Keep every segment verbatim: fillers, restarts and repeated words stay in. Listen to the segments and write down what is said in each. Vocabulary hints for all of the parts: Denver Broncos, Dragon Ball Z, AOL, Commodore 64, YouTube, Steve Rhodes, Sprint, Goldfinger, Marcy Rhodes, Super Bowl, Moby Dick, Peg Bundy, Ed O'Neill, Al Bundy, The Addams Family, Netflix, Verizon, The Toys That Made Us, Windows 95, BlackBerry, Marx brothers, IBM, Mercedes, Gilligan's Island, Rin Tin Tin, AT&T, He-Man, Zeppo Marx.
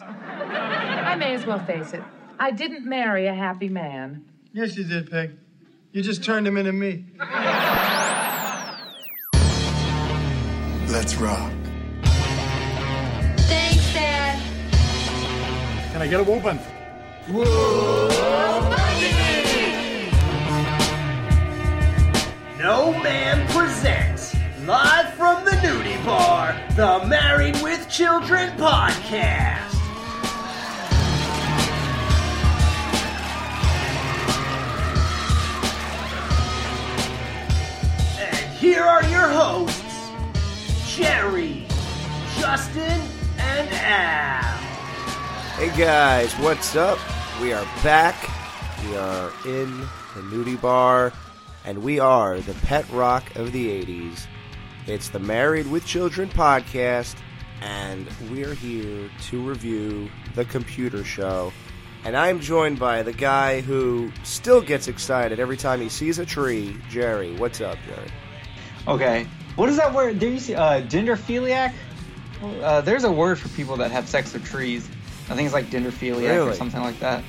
I may as well face it. I didn't marry a happy man. Yes, you did, Peg. You just turned him into me. Let's rock. Thanks, Dad. Can I get it open? Whoa! No Man presents, live from the nudie bar, the Married with Children podcast. And here are your hosts, Jerry, Justin, and Al. Hey guys, what's up? We are back. We are in the nudie bar. And we are the pet rock of the eighties. It's the Married with Children podcast, and we're here to review The Computer Show. And I'm joined by the guy who still gets excited every time he sees a tree, Jerry. What's up, Jerry? Okay. What is that word? Did you see uh, genderphiliac? Uh, there's a word for people that have sex with trees. I think it's like genderphiliac really? or something like that.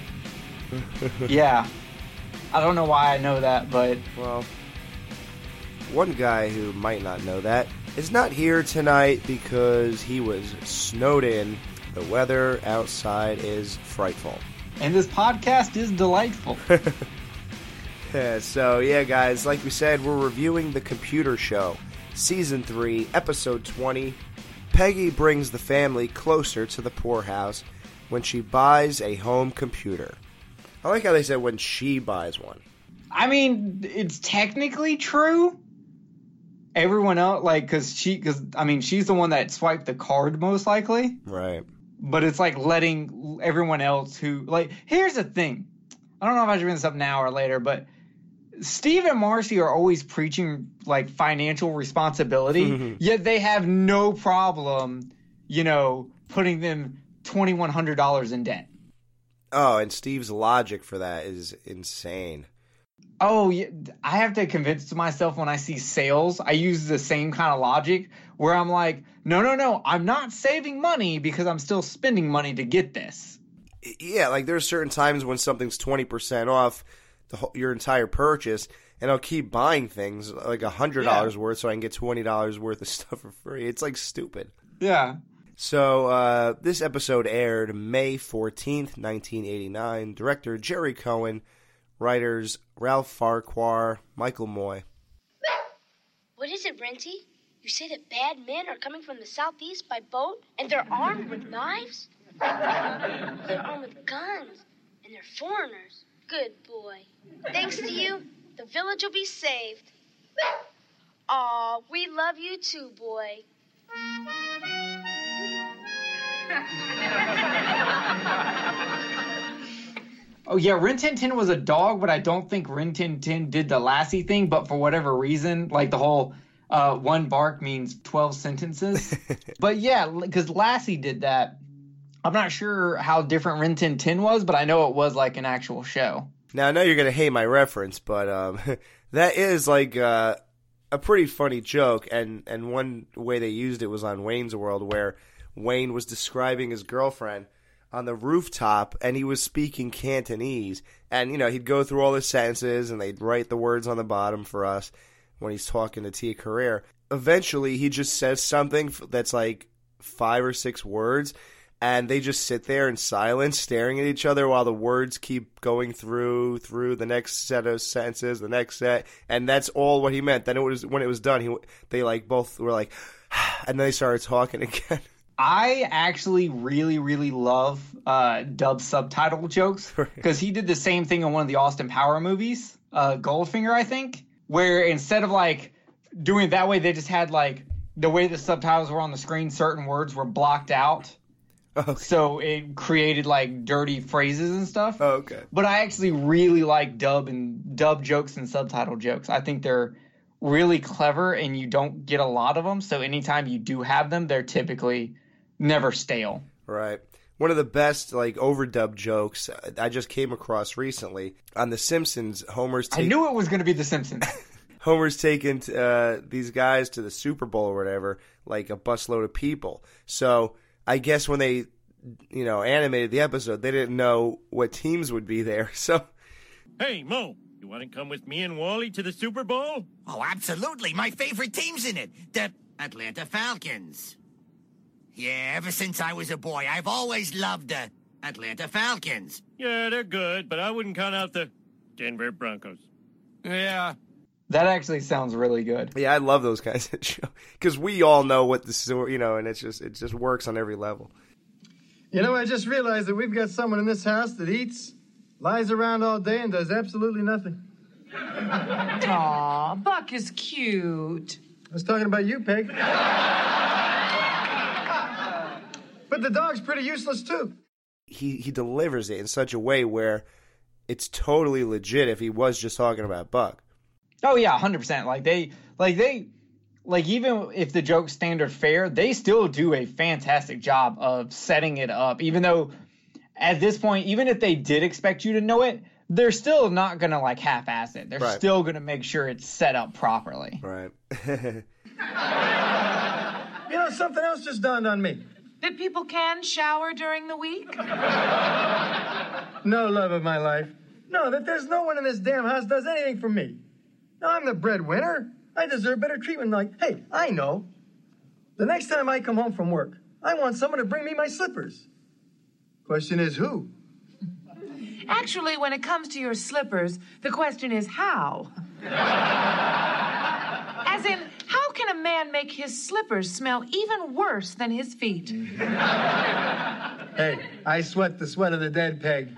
Yeah. I don't know why I know that, but... Well, one guy who might not know that is not here tonight because he was snowed in. The weather outside is frightful. And this podcast is delightful. yeah, so, yeah, guys, like we said, we're reviewing The Computer Show, Season three, Episode twenty. Peggy brings the family closer to the poorhouse when she buys a home computer. I like how they said when she buys one. I mean, it's technically true. Everyone else, like, because she, because I mean, she's the one that swiped the card most likely. Right. But it's like letting everyone else who, like, here's the thing. I don't know if I should bring this up now or later, but Steve and Marcy are always preaching, like, financial responsibility, yet they have no problem, you know, putting them twenty-one hundred dollars in debt. Oh, and Steve's logic for that is insane. Oh, I have to convince myself when I see sales, I use the same kind of logic where I'm like, no, no, no, I'm not saving money because I'm still spending money to get this. Yeah, like there's certain times when something's twenty percent off the whole, your entire purchase, and I'll keep buying things like one hundred dollars yeah. worth so I can get twenty dollars worth of stuff for free. It's like stupid. Yeah. So, uh, this episode aired May fourteenth, nineteen eighty-nine. Director Jerry Cohen, writers Ralph Farquhar, Michael Moy. What is it, Renty? You say that bad men are coming from the southeast by boat, and they're armed with knives? They're armed with guns, and they're foreigners. Good boy. Thanks to you, the village will be saved. Aw, we love you too, boy. Oh yeah, Rin Tin Tin was a dog, but I don't think Rin Tin Tin did the Lassie thing, but for whatever reason, like the whole uh, one bark means twelve sentences. But yeah, because Lassie did that. I'm not sure how different Rin Tin Tin was, but I know it was like an actual show. Now I know you're going to hate my reference, but um, that is like uh, a pretty funny joke, and, and one way they used it was on Wayne's World where Wayne was describing his girlfriend on the rooftop, and he was speaking Cantonese. And, you know, he'd go through all his sentences, and they'd write the words on the bottom for us when he's talking to Tia Carrere. Eventually, he just says something that's like five or six words, and they just sit there in silence, staring at each other while the words keep going through, through the next set of sentences, the next set, and that's all what he meant. Then it was when it was done, he they like both were like, and then they started talking again. I actually really, really love uh, dub subtitle jokes because he did the same thing in one of the Austin Powers movies, uh, Goldfinger, I think, where instead of like doing it that way, they just had like the way the subtitles were on the screen, certain words were blocked out. Okay. So it created like dirty phrases and stuff. Oh, okay. But I actually really like dub and dub jokes and subtitle jokes. I think they're really clever and you don't get a lot of them. So anytime you do have them, they're typically never stale. Right. One of the best, like, overdub jokes I just came across recently on The Simpsons. Homer's take- I knew it was going to be The Simpsons. Homer's taking t- uh, these guys to the Super Bowl or whatever, like a busload of people. So I guess when they you know, animated the episode, they didn't know what teams would be there. So, hey, Mo, you want to come with me and Wally to the Super Bowl? Oh, absolutely. My favorite team's in it. The Atlanta Falcons. Yeah, ever since I was a boy, I've always loved the Atlanta Falcons. Yeah, they're good, but I wouldn't count out the Denver Broncos. Yeah. That actually sounds really good. Yeah, I love those guys that show, because we all know what the, you know, and it's just it just works on every level. You know, I just realized that we've got someone in this house that eats, lies around all day, and does absolutely nothing. Aw, Buck is cute. I was talking about you, Peg. But the dog's pretty useless too. He he delivers it in such a way where it's totally legit if he was just talking about Buck. Oh yeah, one hundred percent. Like they, like they, like even if the joke's standard fare, they still do a fantastic job of setting it up. Even though at this point, even if they did expect you to know it, they're still not gonna like half-ass it. They're right. still gonna make sure it's set up properly. Right. You know, something else just dawned on me. That people can shower during the week? No love of my life. No, that there's no one in this damn house does anything for me. No, I'm the breadwinner. I deserve better treatment. Like, hey, I know. The next time I come home from work, I want someone to bring me my slippers. Question is, who? Actually, when it comes to your slippers, the question is, how? As in, how can a man make his slippers smell even worse than his feet? Hey, I sweat the sweat of the dead, Peg.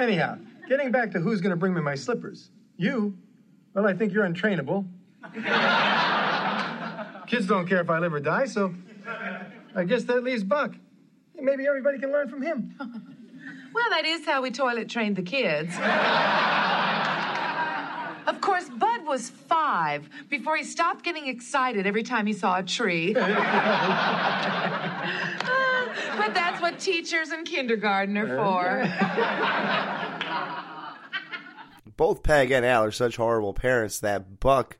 Anyhow, getting back to who's going to bring me my slippers. You? Well, I think you're untrainable. Kids don't care if I live or die, so I guess that leaves Buck. Maybe everybody can learn from him. Well, that is how we toilet trained the kids. Of course, Bud was five before he stopped getting excited every time he saw a tree. uh, but that's what teachers and kindergarten are for. Both Peg and Al are such horrible parents that Buck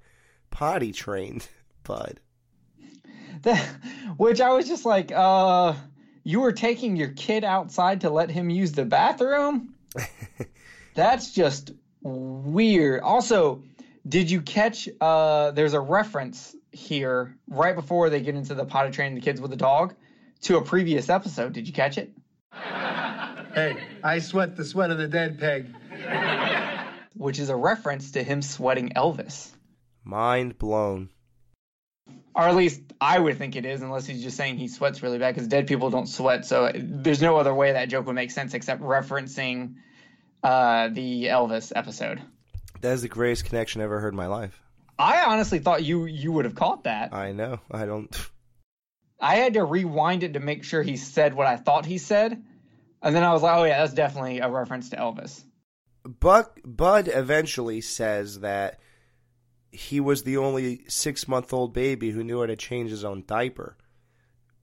potty trained Bud. That, which I was just like, uh... you were taking your kid outside to let him use the bathroom? That's just weird. Also, did you catch, uh, there's a reference here right before they get into the potty training the kids with the dog to a previous episode. Did you catch it? Hey, I sweat the sweat of the dead, Peg. Which is a reference to him sweating Elvis. Mind blown. Or at least I would think it is, unless he's just saying he sweats really bad, because dead people don't sweat. So there's no other way that joke would make sense except referencing uh, the Elvis episode. That is the greatest connection I ever heard in my life. I honestly thought you, you would have caught that. I know. I don't. I had to rewind it to make sure he said what I thought he said. And then I was like, oh, yeah, that's definitely a reference to Elvis. Buck, Bud eventually says that he was the only six-month-old baby who knew how to change his own diaper,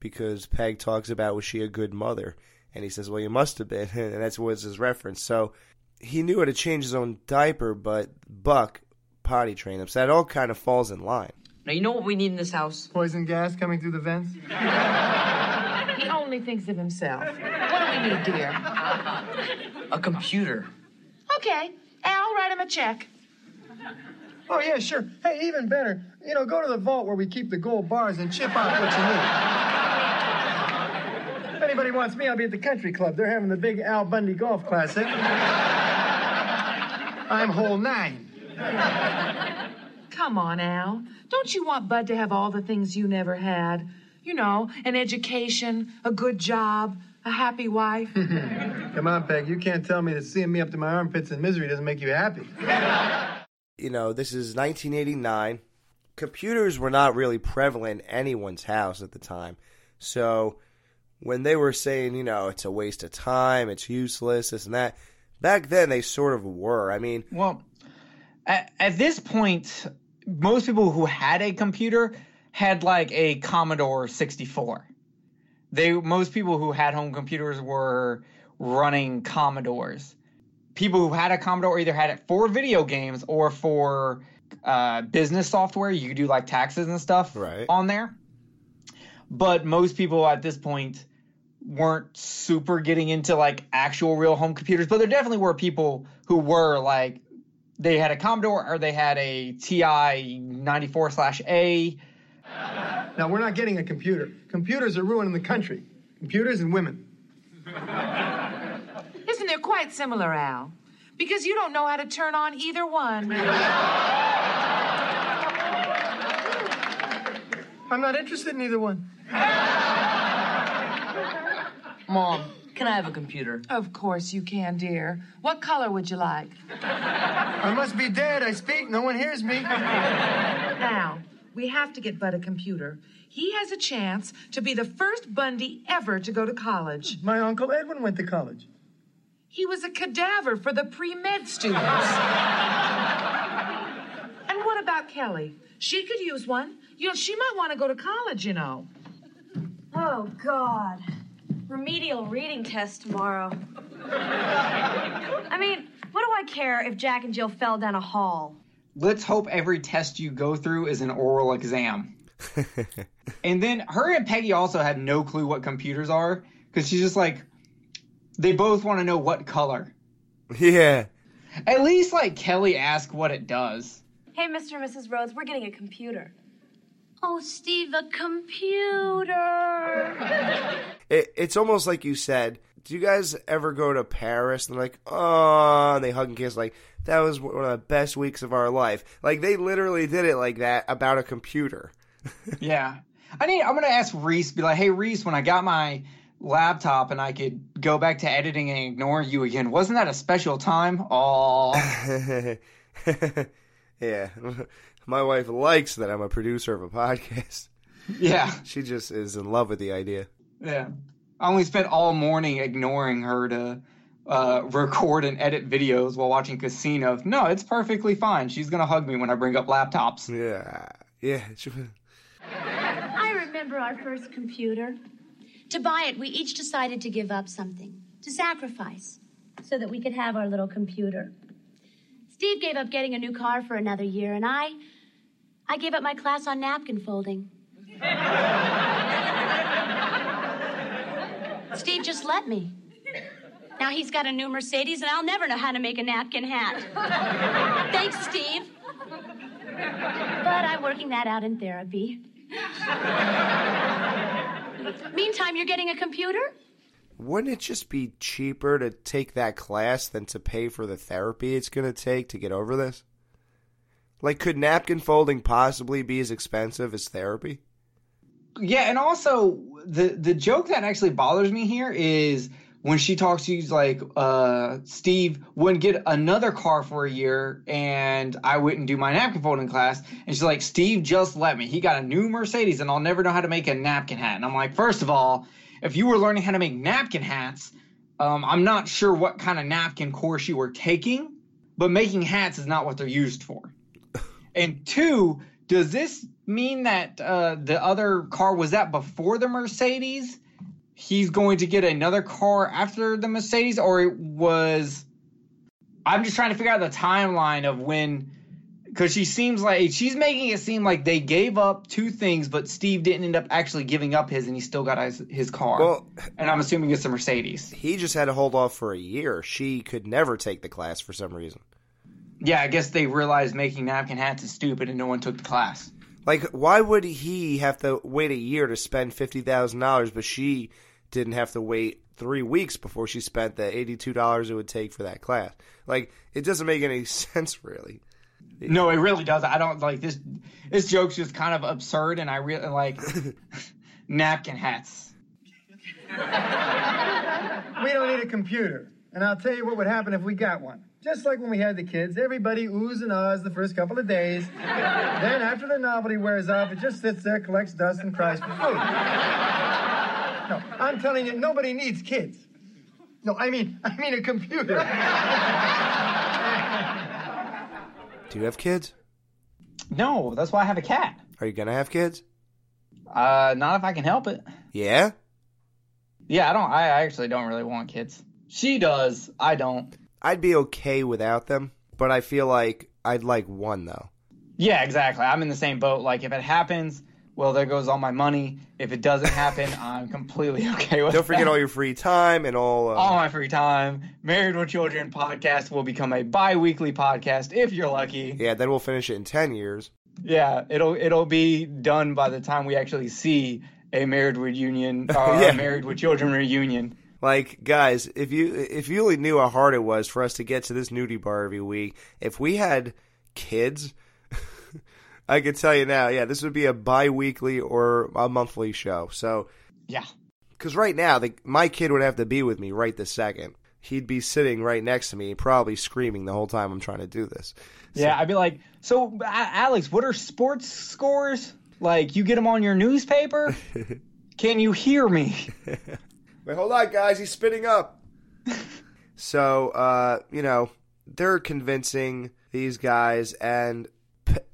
because Peg talks about, was she a good mother? And he says, well, you must have been, and that's what's his reference. So he knew how to change his own diaper, but Buck potty trained him. So that all kind of falls in line. Now, you know what we need in this house? Poison gas coming through the vents? He only thinks of himself. What do we need, dear? A computer. Okay. Al, write him a check. Oh, yeah, sure. Hey, even better. You know, go to the vault where we keep the gold bars and chip out what you need. If anybody wants me, I'll be at the country club. They're having the big Al Bundy golf classic. I'm hole nine. Come on, Al. Don't you want Bud to have all the things you never had? You know, an education, a good job, a happy wife. Come on, Peg. You can't tell me that seeing me up to my armpits in misery doesn't make you happy. You know, this is nineteen eighty-nine. Computers were not really prevalent in anyone's house at the time. So when they were saying, you know, it's a waste of time, it's useless, this and that, back then they sort of were. I mean... Well, at, at this point, most people who had a computer had like a Commodore sixty-four. They Most people who had home computers were running Commodores. People who had a Commodore either had it for video games or for uh, business software. You could do like taxes and stuff right on there. But most people at this point weren't super getting into like actual real home computers, but there definitely were people who were like, they had a Commodore or they had a T I ninety-four slash A. Now, we're not getting a computer. Computers are ruining the country. Computers and women. Listen, they're quite similar, Al, because you don't know how to turn on either one. I'm not interested in either one. Mom, can I have a computer? Of course you can, dear. What color would you like? I must be dead. I speak. No one hears me. Now, we have to get Bud a computer. He has a chance to be the first Bundy ever to go to college. My Uncle Edwin went to college. He was a cadaver for the pre-med students. And what about Kelly? She could use one. You know, she might want to go to college, you know. Oh, God. Remedial reading test tomorrow. I mean, what do I care if Jack and Jill fell down a hall? Let's hope every test you go through is an oral exam. And then her and Peggy also had no clue what computers are, because she's just like, they both want to know what color. Yeah. At least, like, Kelly asked what it does. Hey, Mister and Missus Rhodes, we're getting a computer. Oh, Steve, a computer. it, it's almost like you said, do you guys ever go to Paris? And they're like, oh, and they hug and kiss. Like, that was one of the best weeks of our life. Like, they literally did it like that about a computer. Yeah. I need, I'm going to ask Reese, be like, hey, Reese, when I got my laptop and I could go back to editing and ignore you again, wasn't that a special time? Aww. Yeah. My wife likes that I'm a producer of a podcast. Yeah. She just is in love with the idea. Yeah. I only spent all morning ignoring her to uh, record and edit videos while watching Casino. No, it's perfectly fine. She's going to hug me when I bring up laptops. Yeah. Yeah. I remember our first computer. To buy it, we each decided to give up something, to sacrifice, so that we could have our little computer. Steve gave up getting a new car for another year, and I, I gave up my class on napkin folding. Steve just let me. Now he's got a new Mercedes, and I'll never know how to make a napkin hat. Thanks, Steve. But I'm working that out in therapy. Meantime, you're getting a computer? Wouldn't it just be cheaper to take that class than to pay for the therapy it's going to take to get over this? Like, could napkin folding possibly be as expensive as therapy? Yeah, and also, the, the joke that actually bothers me here is when she talks to you, like, uh, Steve wouldn't get another car for a year, and I wouldn't do my napkin folding class. And she's like, Steve just let me. He got a new Mercedes, and I'll never know how to make a napkin hat. And I'm like, first of all, if you were learning how to make napkin hats, um, I'm not sure what kind of napkin course you were taking, but making hats is not what they're used for. And two, does this mean that uh, the other car, was that before the Mercedes? He's going to get another car after the Mercedes, or it was... I'm just trying to figure out the timeline of when... Because she seems like, she's making it seem like they gave up two things, but Steve didn't end up actually giving up his, and he still got his, his car. Well, and I'm assuming it's a Mercedes. He just had to hold off for a year. She could never take the class for some reason. Yeah, I guess they realized making napkin hats is stupid, and no one took the class. Like, why would he have to wait a year to spend fifty thousand dollars, but she didn't have to wait three weeks before she spent the eighty-two dollars it would take for that class? Like, it doesn't make any sense, really. No, it really does. I don't like this. This joke's just kind of absurd, and I really like napkin hats. We don't need a computer, and I'll tell you what would happen if we got one. Just like when we had the kids, everybody oohs and ahs the first couple of days. Then after the novelty wears off, it just sits there, collects dust, and cries for food. No, I'm telling you, nobody needs kids. No, I mean, I mean a computer. Do you have kids? No, that's why I have a cat. Are you going to have kids? Uh, not if I can help it. Yeah? Yeah, I don't. I actually don't really want kids. She does. I don't. I'd be okay without them, but I feel like I'd like one, though. Yeah, exactly. I'm in the same boat. Like, if it happens, well, there goes all my money. If it doesn't happen, I'm completely okay with it. Don't forget that. All your free time and all... Uh... All my free time. Married with Children podcast will become a bi-weekly podcast if you're lucky. Yeah, then we'll finish it in ten years. Yeah, it'll it'll be done by the time we actually see a Married with Union, uh, yeah. a Married with Children reunion. Like, guys, if you if you only knew how hard it was for us to get to this nudie bar every week, if we had kids... I can tell you now, yeah, this would be a bi-weekly or a monthly show. So, yeah. Because right now, the, my kid would have to be with me right this second. He'd be sitting right next to me, probably screaming the whole time I'm trying to do this. So. Yeah, I'd be like, so, Alex, what are sports scores? Like, you get them on your newspaper? Can you hear me? Wait, hold on, guys. He's spitting up. So, uh, you know, they're convincing these guys, and...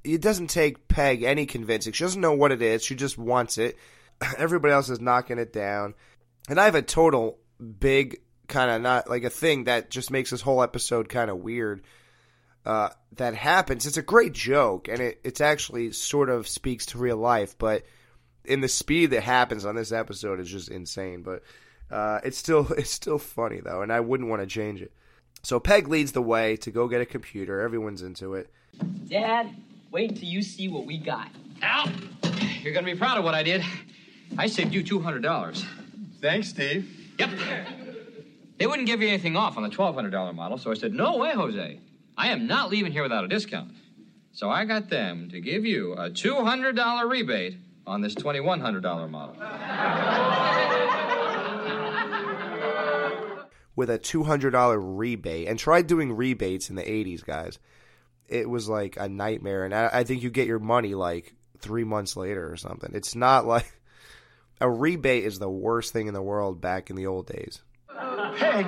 It doesn't take Peg any convincing. She doesn't know what it is. She just wants it. Everybody else is knocking it down. And I have a total big kind of not like a thing that just makes this whole episode kind of weird uh, that happens. It's a great joke, and it it's actually sort of speaks to real life. But in the speed that happens on this episode is just insane. But uh, it's still it's still funny, though, and I wouldn't want to change it. So Peg leads the way to go get a computer. Everyone's into it. Dad, wait until you see what we got. Al, you're going to be proud of what I did. I saved you two hundred dollars. Thanks, Steve. Yep. They wouldn't give you anything off on the twelve hundred dollars model, so I said, no way, Jose. I am not leaving here without a discount. So I got them to give you a two hundred dollars rebate on this twenty-one hundred dollars model. With a two hundred dollars rebate. And try doing rebates in the eighties, guys. It was like a nightmare, and I, I think you get your money like three months later or something. It's not like a rebate is the worst thing in the world back in the old days. Peg,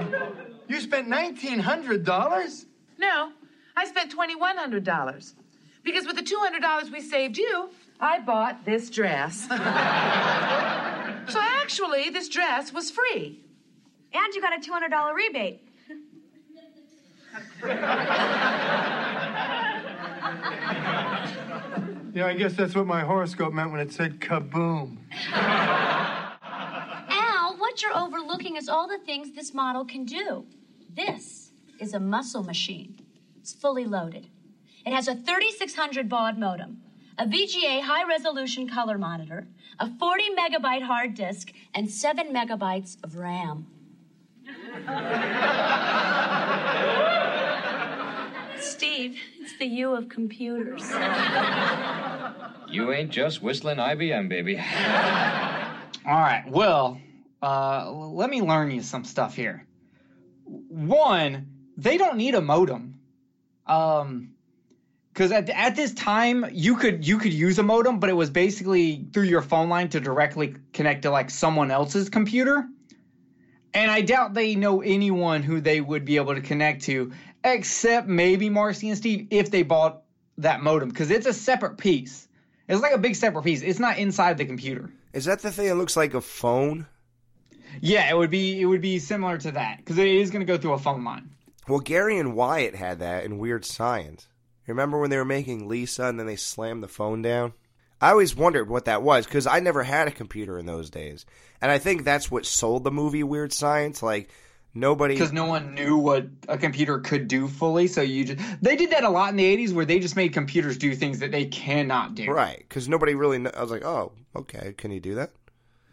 you spent nineteen hundred dollars? No, I spent twenty-one hundred dollars because with the two hundred dollars we saved you, I bought this dress. So actually, this dress was free. And you got a two hundred dollars rebate. Yeah, I guess that's what my horoscope meant when it said kaboom. Al, what you're overlooking is all the things this model can do. This is a muscle machine. It's fully loaded. It has a thirty-six hundred baud modem, a V G A high-resolution color monitor, a forty megabyte hard disk, and seven megabytes of RAM. Steve, it's the U of computers. You ain't just whistling I B M, baby. All right, well, uh, let me learn you some stuff here. One, they don't need a modem. Um, because at, at this time, you could you could use a modem, but it was basically through your phone line to directly connect to, like, someone else's computer. And I doubt they know anyone who they would be able to connect to, except maybe Marcy and Steve, if they bought that modem, because it's a separate piece. It's like a big separate piece. It's not inside the computer. Is that the thing that looks like a phone? Yeah, it would be it would be similar to that, because it is going to go through a phone line. Well, Gary and Wyatt had that in Weird Science. Remember when they were making Lisa and then they slammed the phone down? I always wondered what that was, because I never had a computer in those days. And I think that's what sold the movie Weird Science, like... Nobody, because no one knew what a computer could do fully. So you just they did that a lot in the eighties, where they just made computers do things that they cannot do. Right? Because nobody really. Kn- I was like, oh, okay, can you do that?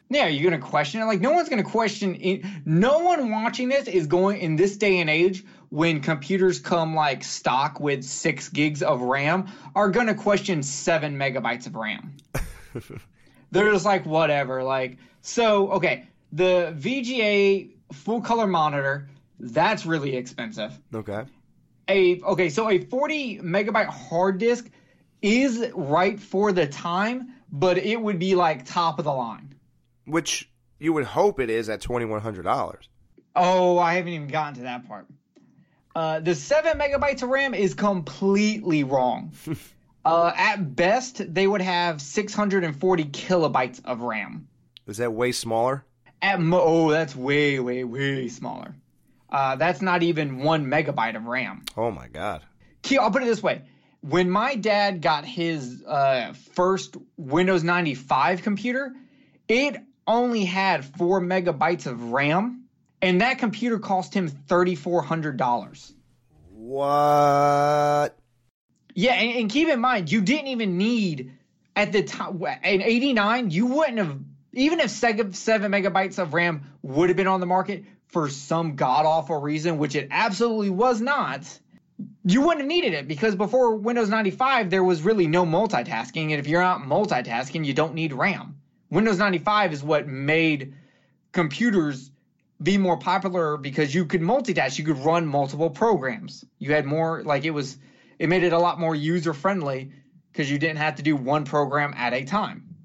Yeah, you're gonna question it. Like no one's gonna question it. No one watching this is going in this day and age when computers come like stock with six gigs of RAM are gonna question seven megabytes of RAM. They're just like whatever. Like so, okay, the V G A. Full color monitor, that's really expensive. Okay. A okay, so a forty megabyte hard disk is right for the time, but it would be like top of the line. Which you would hope it is at twenty-one hundred dollars. Oh, I haven't even gotten to that part. Uh, the seven megabytes of RAM is completely wrong. uh, at best, they would have six hundred forty kilobytes of RAM. Is that way smaller? At mo- oh, that's way, way, way smaller. Uh, that's not even one megabyte of RAM. Oh, my God. I'll put it this way. When my dad got his uh, first Windows ninety-five computer, it only had four megabytes of RAM, and that computer cost him thirty-four hundred dollars. What? Yeah, and, and keep in mind, you didn't even need, at the time, in eighty-nine, you wouldn't have, even if seven megabytes of RAM would have been on the market for some god-awful reason, which it absolutely was not, you wouldn't have needed it, because before Windows ninety-five, there was really no multitasking. And if you're not multitasking, you don't need RAM. Windows ninety-five is what made computers be more popular, because you could multitask. You could run multiple programs. You had more, like it was, it made it a lot more user-friendly because you didn't have to do one program at a time.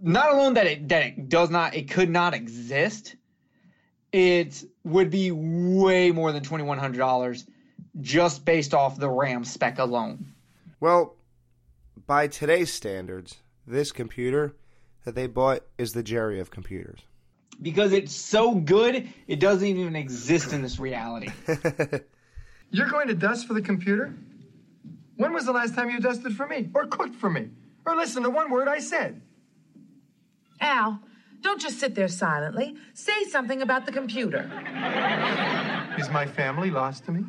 Not alone that it, that it does not, it could not exist, it would be way more than twenty-one hundred dollars just based off the RAM spec alone. Well, by today's standards, this computer that they bought is the Jerry of computers. Because it's so good, it doesn't even exist in this reality. You're going to dust for the computer? When was the last time you dusted for me? Or cooked for me? Or listened to one word I said? Al, don't just sit there silently. Say something about the computer. Is my family lost to me?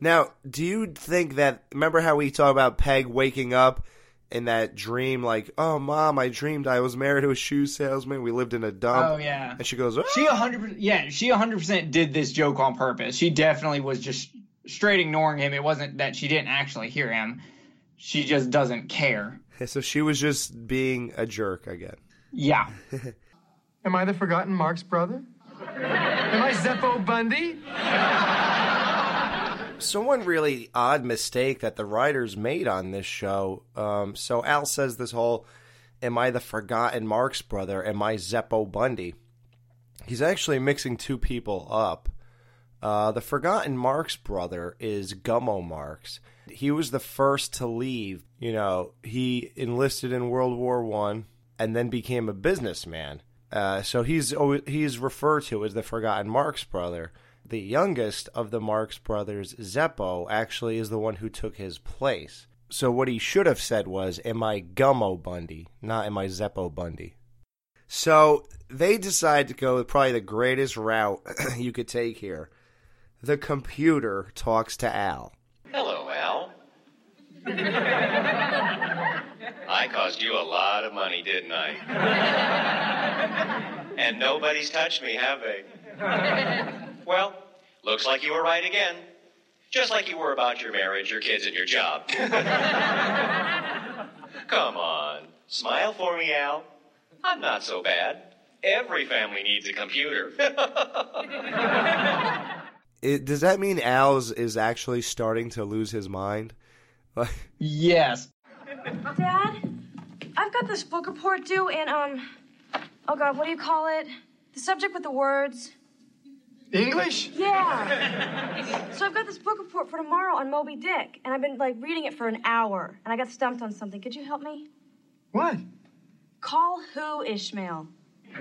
Now, do you think that... Remember how we talk about Peg waking up in that dream, like, oh, Mom, I dreamed I was married to a shoe salesman. We lived in a dump. Oh, yeah. And she goes... Oh. She one hundred percent, yeah, she one hundred percent did this joke on purpose. She definitely was just straight ignoring him. It wasn't that she didn't actually hear him. She just doesn't care. So she was just being a jerk again. Yeah. Am I the forgotten Marx brother? Am I Zeppo Bundy? So one really odd mistake that the writers made on this show. Um, so Al says this whole, am I the forgotten Marx brother? Am I Zeppo Bundy? He's actually mixing two people up. Uh, the forgotten Marx brother is Gummo Marx. He was the first to leave. You know, he enlisted in World War One. And then became a businessman. Uh, so he's he's referred to as the forgotten Marx brother. The youngest of the Marx brothers, Zeppo, actually is the one who took his place. So what he should have said was, am I Gummo Bundy, not am I Zeppo Bundy? So they decide to go with probably the greatest route you could take here. The computer talks to Al. Hello, Al. I caused you a lot of money, didn't I? And nobody's touched me, have they? Well, looks like you were right again. Just like you were about your marriage, your kids, and your job. Come on, smile for me, Al. I'm not so bad. Every family needs a computer. It, does that mean Al's is actually starting to lose his mind? Yes. Dad, I've got this book report due in, um, oh God, what do you call it? The subject with the words. English? Yeah. So I've got this book report for tomorrow on Moby Dick, and I've been, like, reading it for an hour, and I got stumped on something. Could you help me? What? Call who, Ishmael?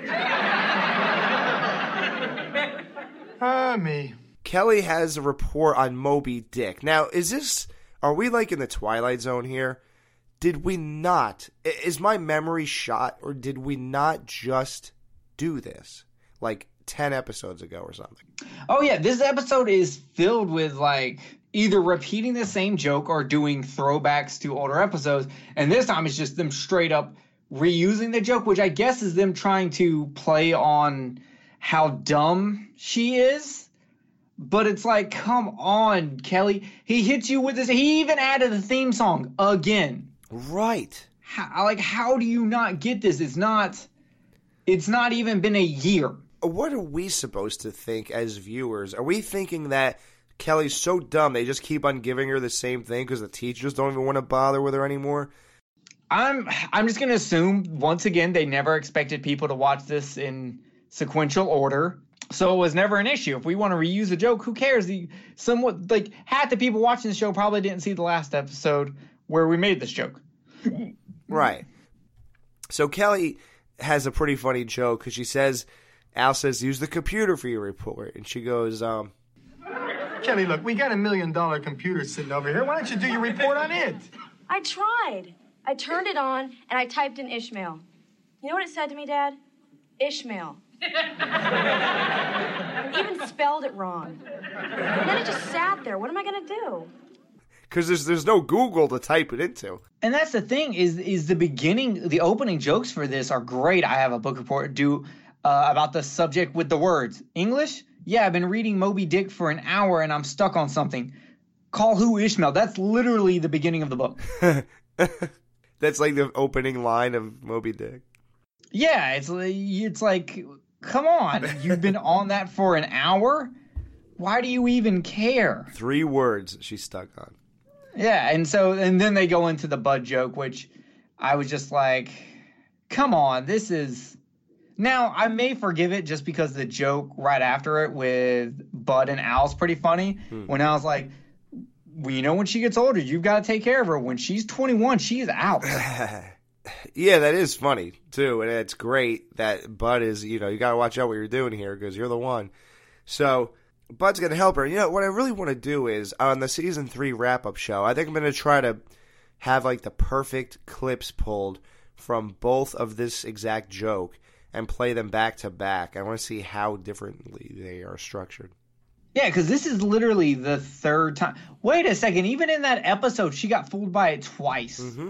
Ah, uh, me. Kelly has a report on Moby Dick. Now, is this, are we, like, in the Twilight Zone here? Did we not? Is my memory shot, or did we not just do this like ten episodes ago or something? Oh, yeah. This episode is filled with like either repeating the same joke or doing throwbacks to older episodes. And this time it's just them straight up reusing the joke, which I guess is them trying to play on how dumb she is. But it's like, come on, Kelly. He hits you with this. He even added the theme song again. Right. How, like, how do you not get this? It's not, it's not even been a year. What are we supposed to think as viewers? Are we thinking that Kelly's so dumb they just keep on giving her the same thing because the teachers don't even want to bother with her anymore? I'm, I'm just going to assume, once again, they never expected people to watch this in sequential order. So it was never an issue. If we want to reuse a joke, who cares? The, somewhat, like, half the people watching the show probably didn't see the last episode where we made this joke. Right. So Kelly has a pretty funny joke because she says, Al says, use the computer for your report. And she goes, um... Kelly, look, we got a million-dollar computer sitting over here. Why don't you do your report on it? I tried. I turned it on, and I typed in Ishmael. You know what it said to me, Dad? Ishmael. I even spelled it wrong. And then it just sat there. What am I going to do? Because there's there's no Google to type it into. And that's the thing is is the beginning, the opening jokes for this are great. I have a book report due uh, about the subject with the words. English? Yeah, I've been reading Moby Dick for an hour and I'm stuck on something. Call who Ishmael? That's literally the beginning of the book. That's like the opening line of Moby Dick. Yeah, it's it's like, come on. You've been on that for an hour? Why do you even care? Three words she's stuck on. Yeah, and so and then they go into the Bud joke, which I was just like, come on, this is... Now, I may forgive it just because the joke right after it with Bud and Al's pretty funny. Hmm. When I was like, well, you know, when she gets older, you've got to take care of her. When she's twenty-one, she is out. Yeah, that is funny, too, and it's great that Bud is, you know, you got to watch out what you're doing here because you're the one. So... Bud's going to help her. You know, what I really want to do is, on the season three wrap-up show, I think I'm going to try to have, like, the perfect clips pulled from both of this exact joke and play them back-to-back. I want to see how differently they are structured. Yeah, because this is literally the third time. Wait a second. Even in that episode, she got fooled by it twice. Mm-hmm.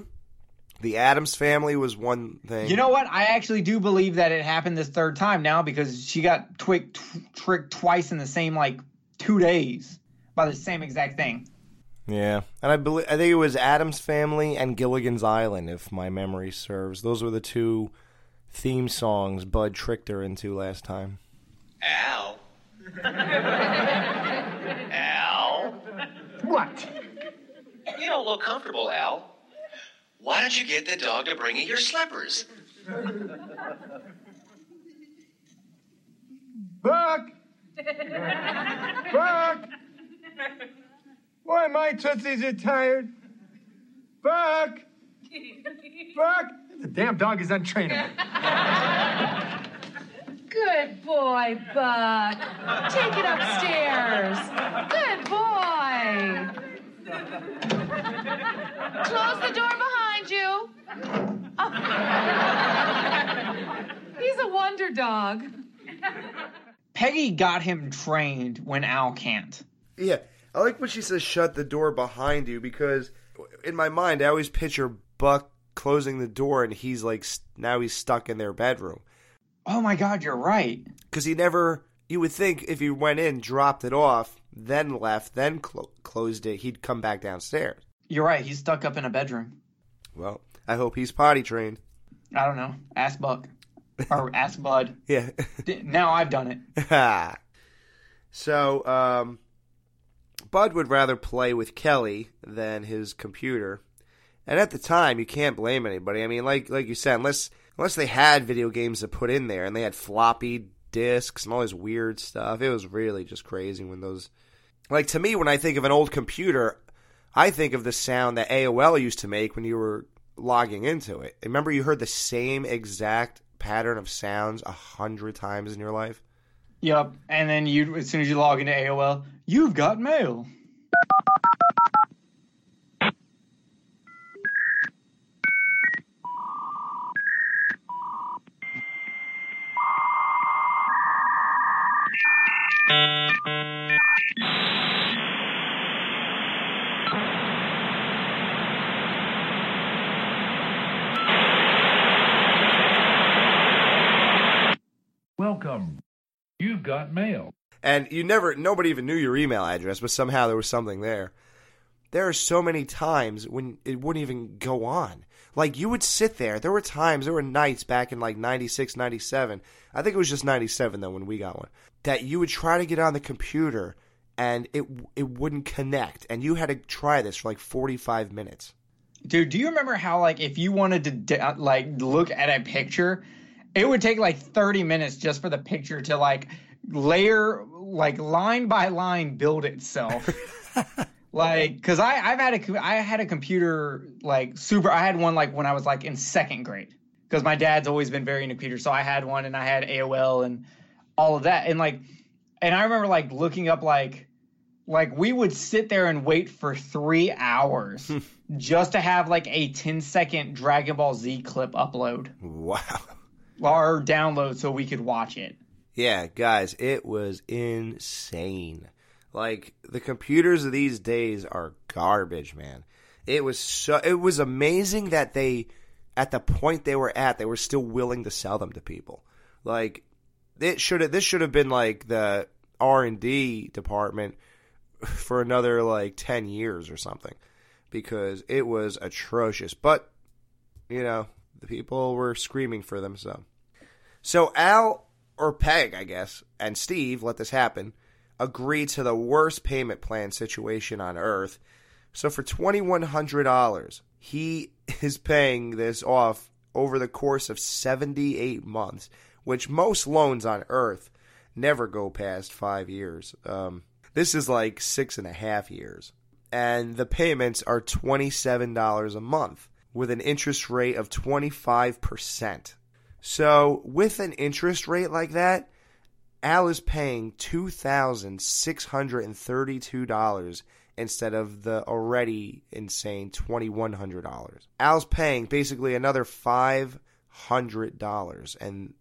The Addams Family was one thing. You know what? I actually do believe that it happened this third time now because she got twi- t- tricked twice in the same, like, two days by the same exact thing. Yeah. And I believe I think it was Addams Family and Gilligan's Island, if my memory serves. Those were the two theme songs Bud tricked her into last time. Al. Al. What? You don't look comfortable, Al. Why don't you get the dog to bring you your slippers? Buck! Buck! Why my tootsies are tired? Buck! Buck! The damn dog is untrainable. Good boy, Buck. Take it upstairs. Good boy. Close the door behind you. Oh. He's a wonder dog. Peggy got him trained when Al can't. Yeah, I like when she says shut the door behind you because in my mind I always picture Buck closing the door and he's like, now he's stuck in their bedroom. Oh my God, you're right. Because he never, you would think if he went in, dropped it off, then left, then clo- closed it, he'd come back downstairs. You're right, he's stuck up in a bedroom. Well, I hope he's potty trained. I don't know. Ask Buck. Or ask Bud. Yeah. Now I've done it. So, um, Bud would rather play with Kelly than his computer. And at the time, you can't blame anybody. I mean, like like you said, unless unless they had video games to put in there and they had floppy disks and all this weird stuff, it was really just crazy when those... Like, to me, when I think of an old computer... I think of the sound that A O L used to make when you were logging into it. Remember you heard the same exact pattern of sounds a hundred times in your life? Yep. And then you, as soon as you log into A O L, you've got mail. Got mail. And you never, nobody even knew your email address, but somehow there was something there. There are so many times when it wouldn't even go on. Like, you would sit there. There were times, there were nights back in like ninety-six, ninety-seven. I think it was just ninety-seven though when we got one. That you would try to get on the computer and it it wouldn't connect. And you had to try this for like forty-five minutes. Dude, do you remember how like if you wanted to like look at a picture, it would take like thirty minutes just for the picture to like... layer, like line by line, build itself. Like, cause I I've had a I had a computer like super. I had one like when I was like in second grade. Cause my dad's always been very into computers, so I had one and I had A O L and all of that. And like, and I remember like looking up like Like, we would sit there and wait for three hours just to have, like, a ten-second Dragon Ball Z clip upload. Wow. Or download so we could watch it. Yeah, guys, it was insane. Like, the computers of these days are garbage, man. It was so, it was amazing that they, at the point they were at, they were still willing to sell them to people. Like, it should have, this should have been, like, the R and D department for another like ten years or something, because it was atrocious. But, you know, the people were screaming for them. So, so Al, or Peg, I guess, and Steve let this happen, agreed to the worst payment plan situation on earth. So for twenty-one hundred dollars, he is paying this off over the course of seventy-eight months, which most loans on earth never go past five years. Um, This is like six and a half years. And the payments are twenty-seven dollars a month with an interest rate of twenty-five percent. So with an interest rate like that, Al is paying two thousand six hundred thirty-two dollars instead of the already insane two thousand one hundred dollars. Al's paying basically another five hundred dollars and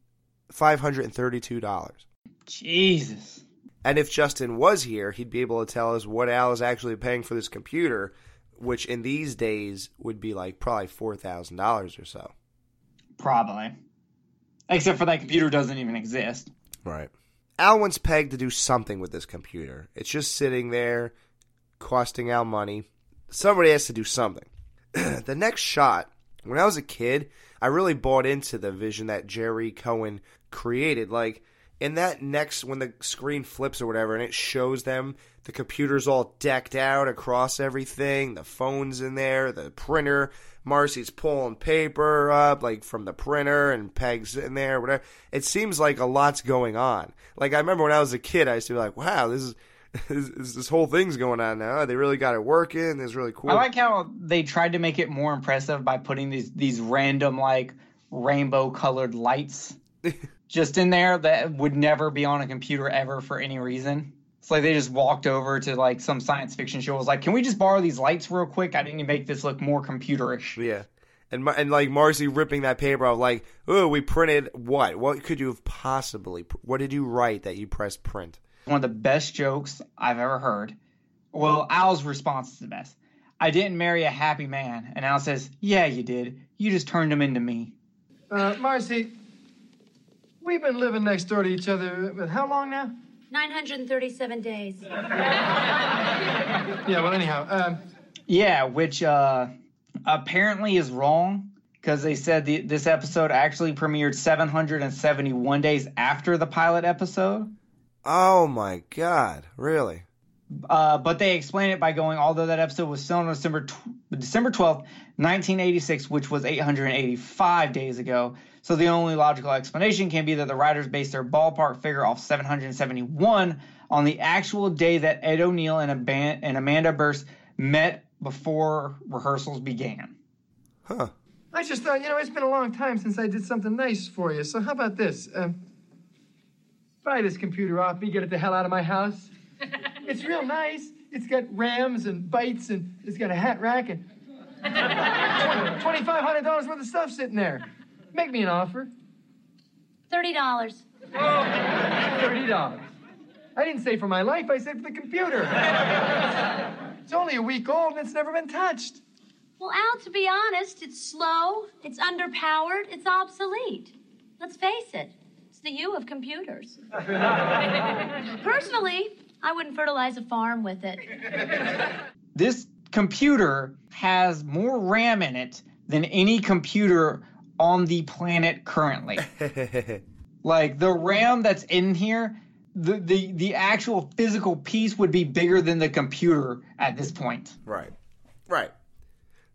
five hundred thirty-two dollars. Jesus. And if Justin was here, he'd be able to tell us what Al is actually paying for this computer, which in these days would be like probably four thousand dollars or so. Probably. Except for that computer doesn't even exist. Right. Al wants Peg to do something with this computer. It's just sitting there, costing Al money. Somebody has to do something. The next shot, when I was a kid, I really bought into the vision that Jerry Cohen created. Like, in that next, when the screen flips or whatever, and it shows them, the computer's all decked out across everything, the phone's in there, the printer, Marcy's pulling paper up, like, from the printer, and Peg's in there, whatever. It seems like a lot's going on. Like, I remember when I was a kid, I used to be like, wow, this is, this, this whole thing's going on now. They really got it working. It's really cool. I like how they tried to make it more impressive by putting these, these random, like, rainbow-colored lights just in there that would never be on a computer ever for any reason. It's like they just walked over to like some science fiction show. It was like, can we just borrow these lights real quick? I didn't make this look more computerish. Yeah. And and like Marcy ripping that paper off like, oh, we printed what? What could you have possibly, what did you write that you pressed print? One of the best jokes I've ever heard. Well, Al's response is the best. I didn't marry a happy man. And Al says, yeah, you did. You just turned him into me. Uh, Marcy, we've been living next door to each other, but how long now? nine hundred thirty-seven days. Yeah, well, anyhow. Um... Yeah, which uh, apparently is wrong, because they said the, this episode actually premiered seven hundred seventy-one days after the pilot episode. Oh, my God. Really? Uh, but they explain it by going, although that episode was still on December, tw- December twelfth, nineteen eighty-six, which was eight hundred eighty-five days ago, so the only logical explanation can be that the writers based their ballpark figure off seven hundred seventy-one on the actual day that Ed O'Neill and, Aban- and Amanda Burst met before rehearsals began. Huh. I just thought, you know, it's been a long time since I did something nice for you, so how about this? Uh, buy this computer off me, get it the hell out of my house. It's real nice. It's got RAMs and bytes, and it's got a hat rack and twenty-five hundred dollars worth of stuff sitting there. Make me an offer. thirty dollars. Oh, thirty dollars. I didn't say for my life. I said for the computer. It's only a week old, and it's never been touched. Well, Al, to be honest, it's slow, it's underpowered, it's obsolete. Let's face it. It's the U of computers. Personally, I wouldn't fertilize a farm with it. This computer has more RAM in it than any computer on the planet currently. Like, the RAM that's in here, the, the, the actual physical piece would be bigger than the computer at this point. Right. Right.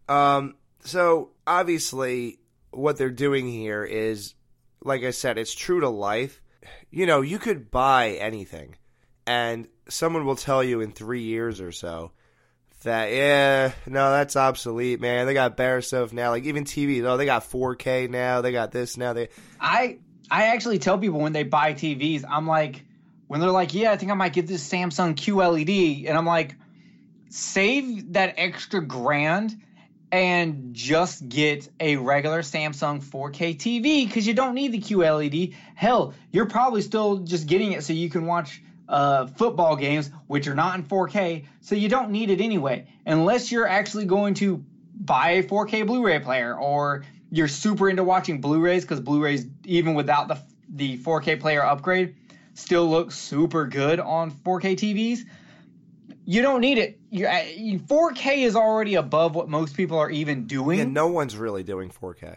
Um, so, obviously, what they're doing here is, like I said, it's true to life. You know, you could buy anything, and someone will tell you in three years or so that, yeah, no, that's obsolete, man. They got better stuff now. Like, even T Vs, oh, they got four K now. They got this now. They. I I actually tell people when they buy T Vs, I'm like, when they're like, yeah, I think I might get this Samsung Q L E D. And I'm like, save that extra grand and just get a regular Samsung four K T V because you don't need the Q L E D. Hell, you're probably still just getting it so you can watch uh, football games, which are not in four K, so you don't need it anyway. Unless you're actually going to buy a four K Blu-ray player or you're super into watching Blu-rays because Blu-rays, even without the, the four K player upgrade, still look super good on four K T Vs. You don't need it. You're, four K is already above what most people are even doing. And yeah, no one's really doing four K.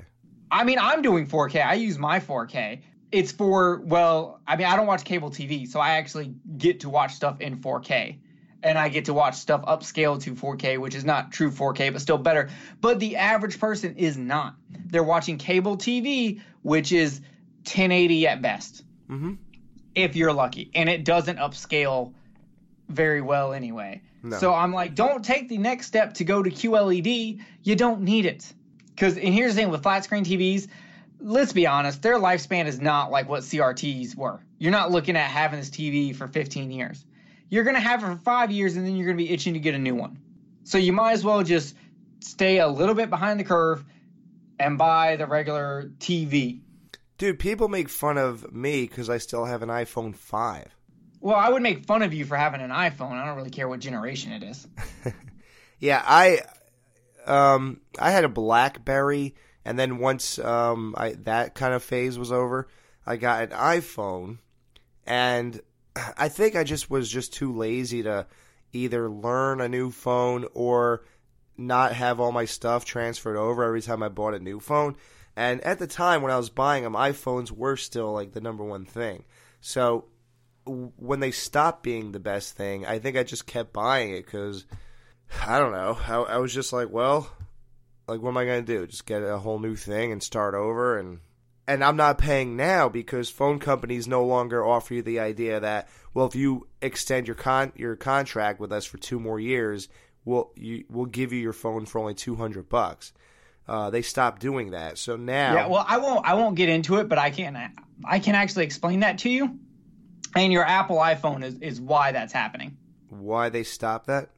I mean, I'm doing four K. I use my four K. It's for, well, I mean, I don't watch cable T V, so I actually get to watch stuff in four K. And I get to watch stuff upscaled to four K, which is not true four K, but still better. But the average person is not. They're watching cable T V, which is ten eighty at best, mm-hmm. if you're lucky. And it doesn't upscale very well anyway. No. So I'm like, don't take the next step to go to Q L E D. You don't need it. Because, and here's the thing with flat screen T Vs, let's be honest, their lifespan is not like what C R Ts were. You're not looking at having this T V for fifteen years. You're going to have it for five years and then you're going to be itching to get a new one. So you might as well just stay a little bit behind the curve and buy the regular T V. Dude, people make fun of me because I still have an iPhone five. Well, I would make fun of you for having an iPhone. I don't really care what generation it is. Yeah, I um, I had a BlackBerry, and then once um, I, that kind of phase was over, I got an iPhone, and I think I just was just too lazy to either learn a new phone or not have all my stuff transferred over every time I bought a new phone. And at the time when I was buying them, iPhones were still like the number one thing. So when they stopped being the best thing, I think I just kept buying it because, I don't know, I, I was just like, well, like, what am I going to do? Just get a whole new thing and start over? And and I'm not paying now because phone companies no longer offer you the idea that, well, if you extend your con your contract with us for two more years, we'll, you, we'll give you your phone for only two hundred bucks. Uh, they stopped doing that. So now... Yeah, well, I won't, I won't get into it, but I can, I can actually explain that to you. And your Apple iPhone is, is why that's happening. Why they stopped that?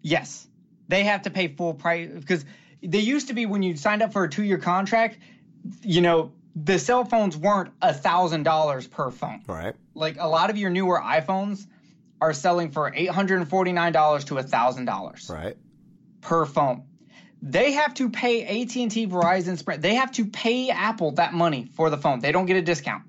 Yes. They have to pay full price. Because they used to be when you signed up for a two-year contract, you know, the cell phones weren't one thousand dollars per phone. Right. Like a lot of your newer iPhones are selling for eight hundred forty-nine dollars to one thousand dollars. Right. Per phone. They have to pay A T and T, Verizon, Sprint. They have to pay Apple that money for the phone. They don't get a discount.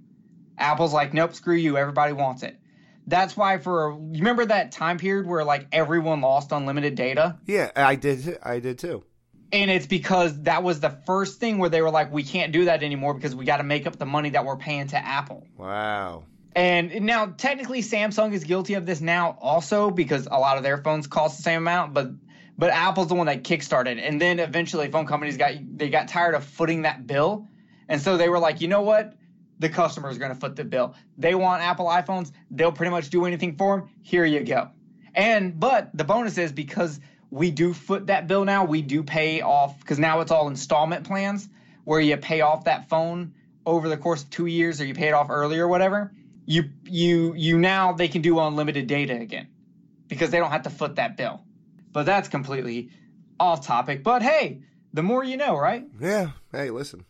Apple's like, nope, screw you. Everybody wants it. That's why for – you remember that time period where, like, everyone lost unlimited data? Yeah, I did. I did too. And it's because that was the first thing where they were like, we can't do that anymore because we got to make up the money that we're paying to Apple. Wow. And now technically Samsung is guilty of this now also because a lot of their phones cost the same amount, but – But Apple's the one that kickstarted, and then eventually phone companies got they got tired of footing that bill, and so they were like, you know what? The customer is going to foot the bill. They want Apple iPhones. They'll pretty much do anything for them. Here you go. And but the bonus is because we do foot that bill now, we do pay off because now it's all installment plans where you pay off that phone over the course of two years or you pay it off early or whatever. You you you now they can do unlimited data again because they don't have to foot that bill. But that's completely off topic. But hey, the more you know, right? Yeah. Hey, listen.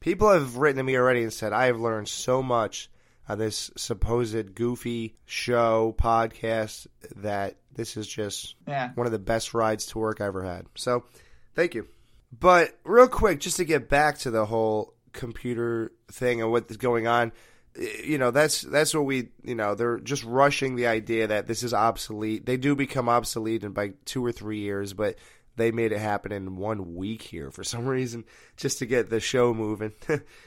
People have written to me already and said, I have learned so much on this supposed goofy show, podcast, that this is just yeah. one of the best rides to work I ever had. So, thank you. But real quick, just to get back to the whole computer thing and what's going on, you know, that's that's what we, you know, they're just rushing the idea that this is obsolete. They do become obsolete in by two or three years, but they made it happen in one week here for some reason just to get the show moving.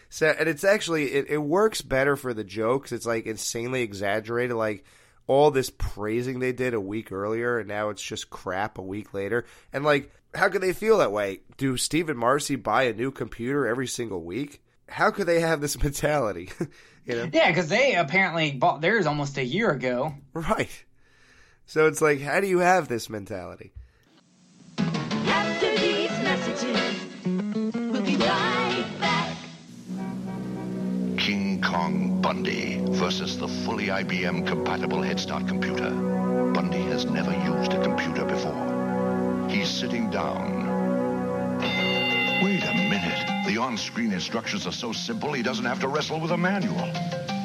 So, and it's actually, it, it works better for the jokes. It's like insanely exaggerated, like all this praising they did a week earlier, and now it's just crap a week later. And like, how could they feel that way? Do Steve and Marcy buy a new computer every single week? How could they have this mentality? You know? Yeah, because they apparently bought theirs almost a year ago. Right. So it's like, how do you have this mentality? After these messages, we'll be right back. King Kong. Bundy versus the fully I B M-compatible Head Start computer. Bundy has never used a computer before. He's sitting down. Wait a minute. The on-screen instructions are so simple he doesn't have to wrestle with a manual.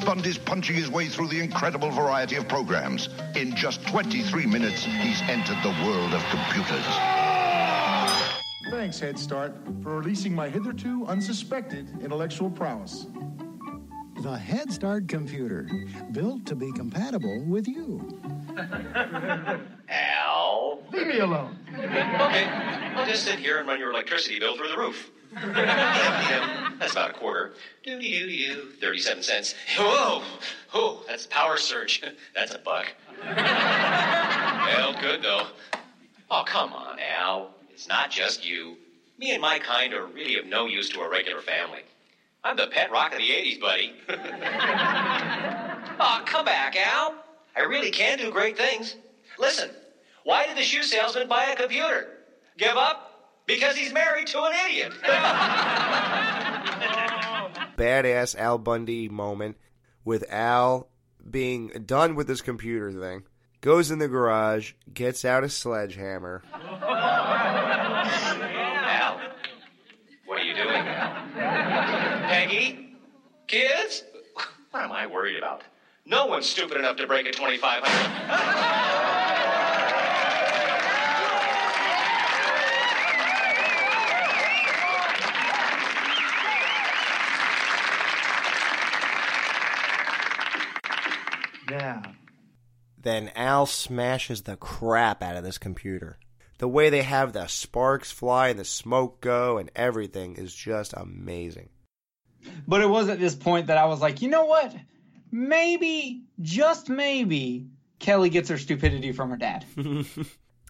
Bundy's punching his way through the incredible variety of programs. In just twenty-three minutes, he's entered the world of computers. Thanks, Head Start, for releasing my hitherto unsuspected intellectual prowess. The Head Start computer, built to be compatible with you. Al, leave me alone. Okay, I'll just sit here and run your electricity bill through the roof. That's about a quarter. Doo doo doo. Thirty-seven cents. Whoa! Oh, that's power surge. That's a buck. Well, good though. Oh, come on, Al. It's not just you. Me and my kind are really of no use to a regular family. I'm the pet rock of the eighties, buddy. Oh, come back, Al. I really can do great things. Listen, why did the shoe salesman buy a computer? Give up? Because he's married to an idiot. Badass Al Bundy moment with Al being done with this computer thing. Goes in the garage, gets out a sledgehammer. Al, what are you doing, Al? Peggy? Kids? What am I worried about? No one's stupid enough to break a twenty-five hundred. Yeah. Then Al smashes the crap out of this computer. The way they have the sparks fly and the smoke go and everything is just amazing. But it was at this point that I was like, you know what? Maybe, just maybe, Kelly gets her stupidity from her dad.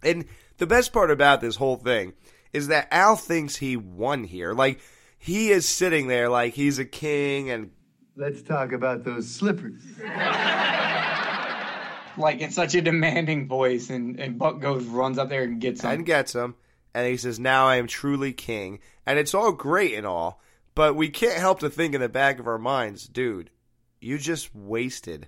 And the best part about this whole thing is that Al thinks he won here. Like, he is sitting there like he's a king and... Let's talk about those slippers. Like, in such a demanding voice, and, and Buck goes, runs up there and gets him. And gets him, and he says, now I am truly king. And it's all great and all, but we can't help to think in the back of our minds, dude, you just wasted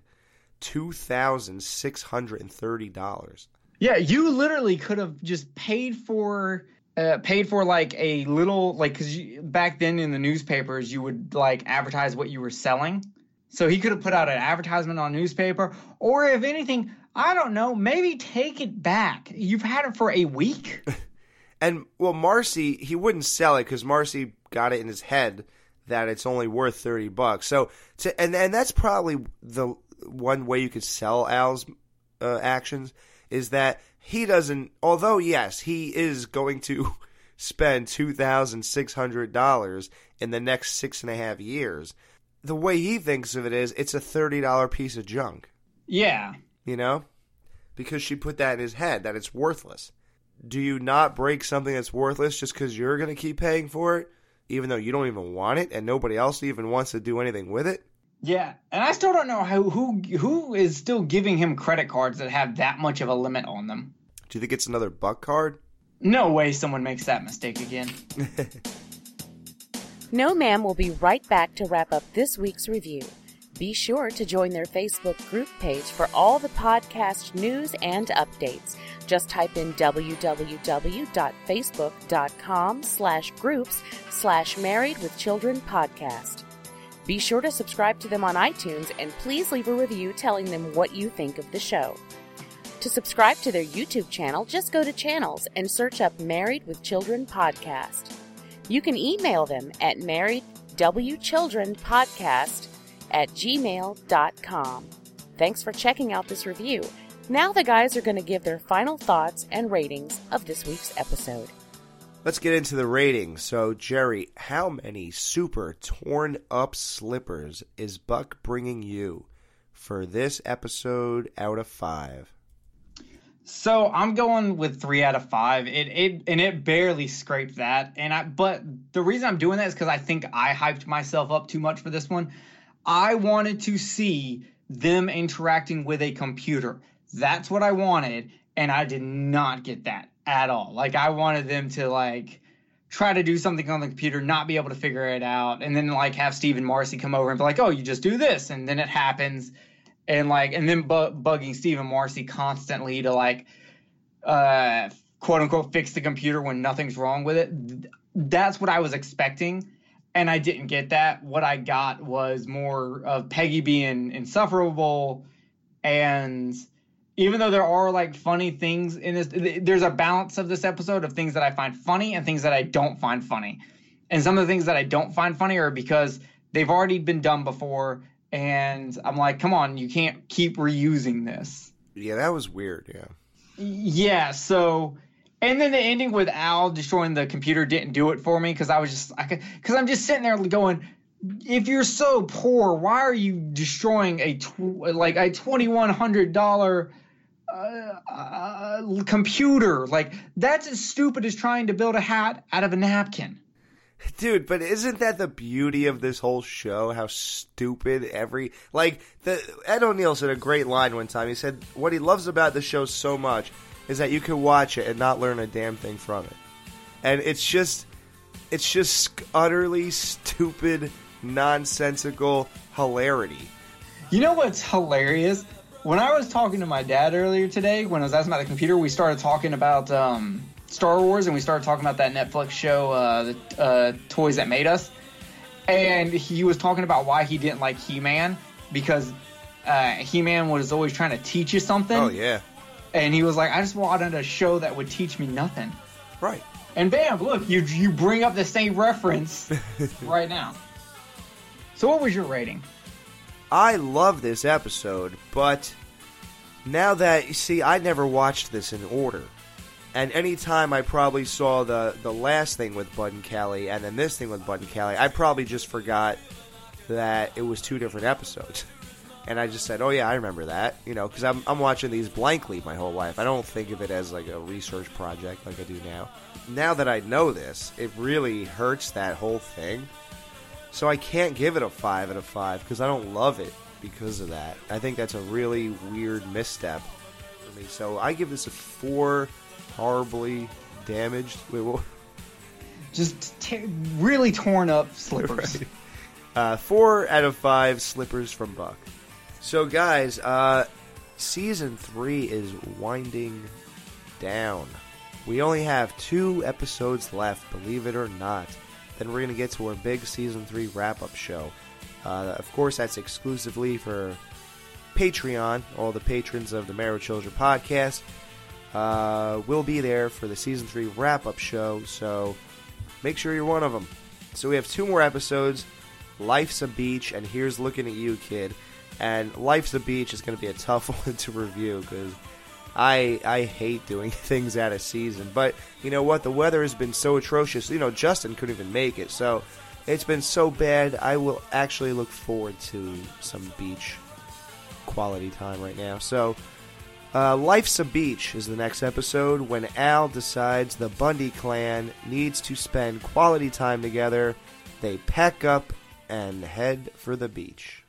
two thousand six hundred thirty dollars. Yeah, you literally could have just paid for... Uh, paid for like a little, like, because back then in the newspapers you would like advertise what you were selling. So he could have put out an advertisement on newspaper, or if anything, I don't know, maybe take it back. You've had it for a week. And well, Marcy, he wouldn't sell it because Marcy got it in his head that it's only worth thirty bucks. So to, and and that's probably the one way you could sell Al's uh, actions is that. He doesn't, although, yes, he is going to spend two thousand six hundred dollars in the next six and a half years. The way he thinks of it is it's a thirty dollar piece of junk. Yeah. You know? Because she put that in his head, that it's worthless. Do you not break something that's worthless just because you're going to keep paying for it, even though you don't even want it and nobody else even wants to do anything with it? Yeah, and I still don't know who, who who is still giving him credit cards that have that much of a limit on them. Do you think it's another buck card? No way someone makes that mistake again. No Ma'am will be right back to wrap up this week's review. Be sure to join their Facebook group page for all the podcast news and updates. Just type in www.facebook.com slash groups slash married with children podcast. Be sure to subscribe to them on iTunes and please leave a review telling them what you think of the show. To subscribe to their YouTube channel, just go to channels and search up Married with Children Podcast. You can email them at marriedwchildrenpodcast at gmail.com. Thanks for checking out this review. Now the guys are going to give their final thoughts and ratings of this week's episode. Let's get into the ratings. So, Jerry, how many super torn-up slippers is Buck bringing you for this episode out of five? So, I'm going with three out of five, it it and it barely scraped that. And I, but the reason I'm doing that is because I think I hyped myself up too much for this one. I wanted to see them interacting with a computer. That's what I wanted, and I did not get that. At all. Like, I wanted them to, like, try to do something on the computer, not be able to figure it out, and then like have Steve and Marcy come over and be like, oh, you just do this, and then it happens, and like, and then bu- bugging Steve and Marcy constantly to like, uh, quote unquote, fix the computer when nothing's wrong with it. That's what I was expecting, and I didn't get that. What I got was more of Peggy being insufferable, and even though there are like funny things in this, there's a balance of this episode of things that I find funny and things that I don't find funny. And some of the things that I don't find funny are because they've already been done before. And I'm like, come on, you can't keep reusing this. Yeah, that was weird. Yeah. Yeah. So, and then the ending with Al destroying the computer didn't do it for me. Cause I was just, I could, cause I'm just sitting there going, if you're so poor, why are you destroying a, tw- like a twenty-one hundred dollars Uh, uh, computer? Like, that's as stupid as trying to build a hat out of a napkin. Dude, but isn't that the beauty of this whole show? How stupid every, like, the Ed O'Neill said a great line one time. He said what he loves about the show so much is that you can watch it and not learn a damn thing from it. And it's just, it's just utterly stupid, nonsensical hilarity. You know what's hilarious? When I was talking to my dad earlier today, when I was asking about the computer, we started talking about um, Star Wars, and we started talking about that Netflix show, uh, the uh, Toys That Made Us. And he was talking about why he didn't like He-Man, because uh, He-Man was always trying to teach you something. Oh, yeah. And he was like, I just wanted a show that would teach me nothing. Right. And bam, look, you, you bring up the same reference right now. So what was your rating? I love this episode, but now that, you see, I never watched this in order. And any time I probably saw the, the last thing with Bud and Kelly and then this thing with Bud and Kelly, I probably just forgot that it was two different episodes. And I just said, oh yeah, I remember that, you know, because I'm, I'm watching these blankly my whole life. I don't think of it as like a research project like I do now. Now that I know this, it really hurts that whole thing. So I can't give it a five out of five because I don't love it because of that. I think that's a really weird misstep for me. So I give this a four, horribly damaged. Wait, what? Just t- really torn up slippers. Right. Uh, four out of five slippers from Buck. So guys, uh, season three is winding down. We only have two episodes left, believe it or not. Then we're going to get to our big Season three wrap-up show. Uh, of course, that's exclusively for Patreon, all the patrons of the Married with Children podcast. Uh, we'll be there for the Season three wrap-up show, so make sure you're one of them. So we have two more episodes, Life's a Beach, and Here's Looking at You, Kid. And Life's a Beach is going to be a tough one to review, because I I hate doing things out of season, but you know what? The weather has been so atrocious. You know, Justin couldn't even make it, so it's been so bad. I will actually look forward to some beach quality time right now. So, uh, Life's a Beach is the next episode, when Al decides the Bundy clan needs to spend quality time together. They pack up and head for the beach.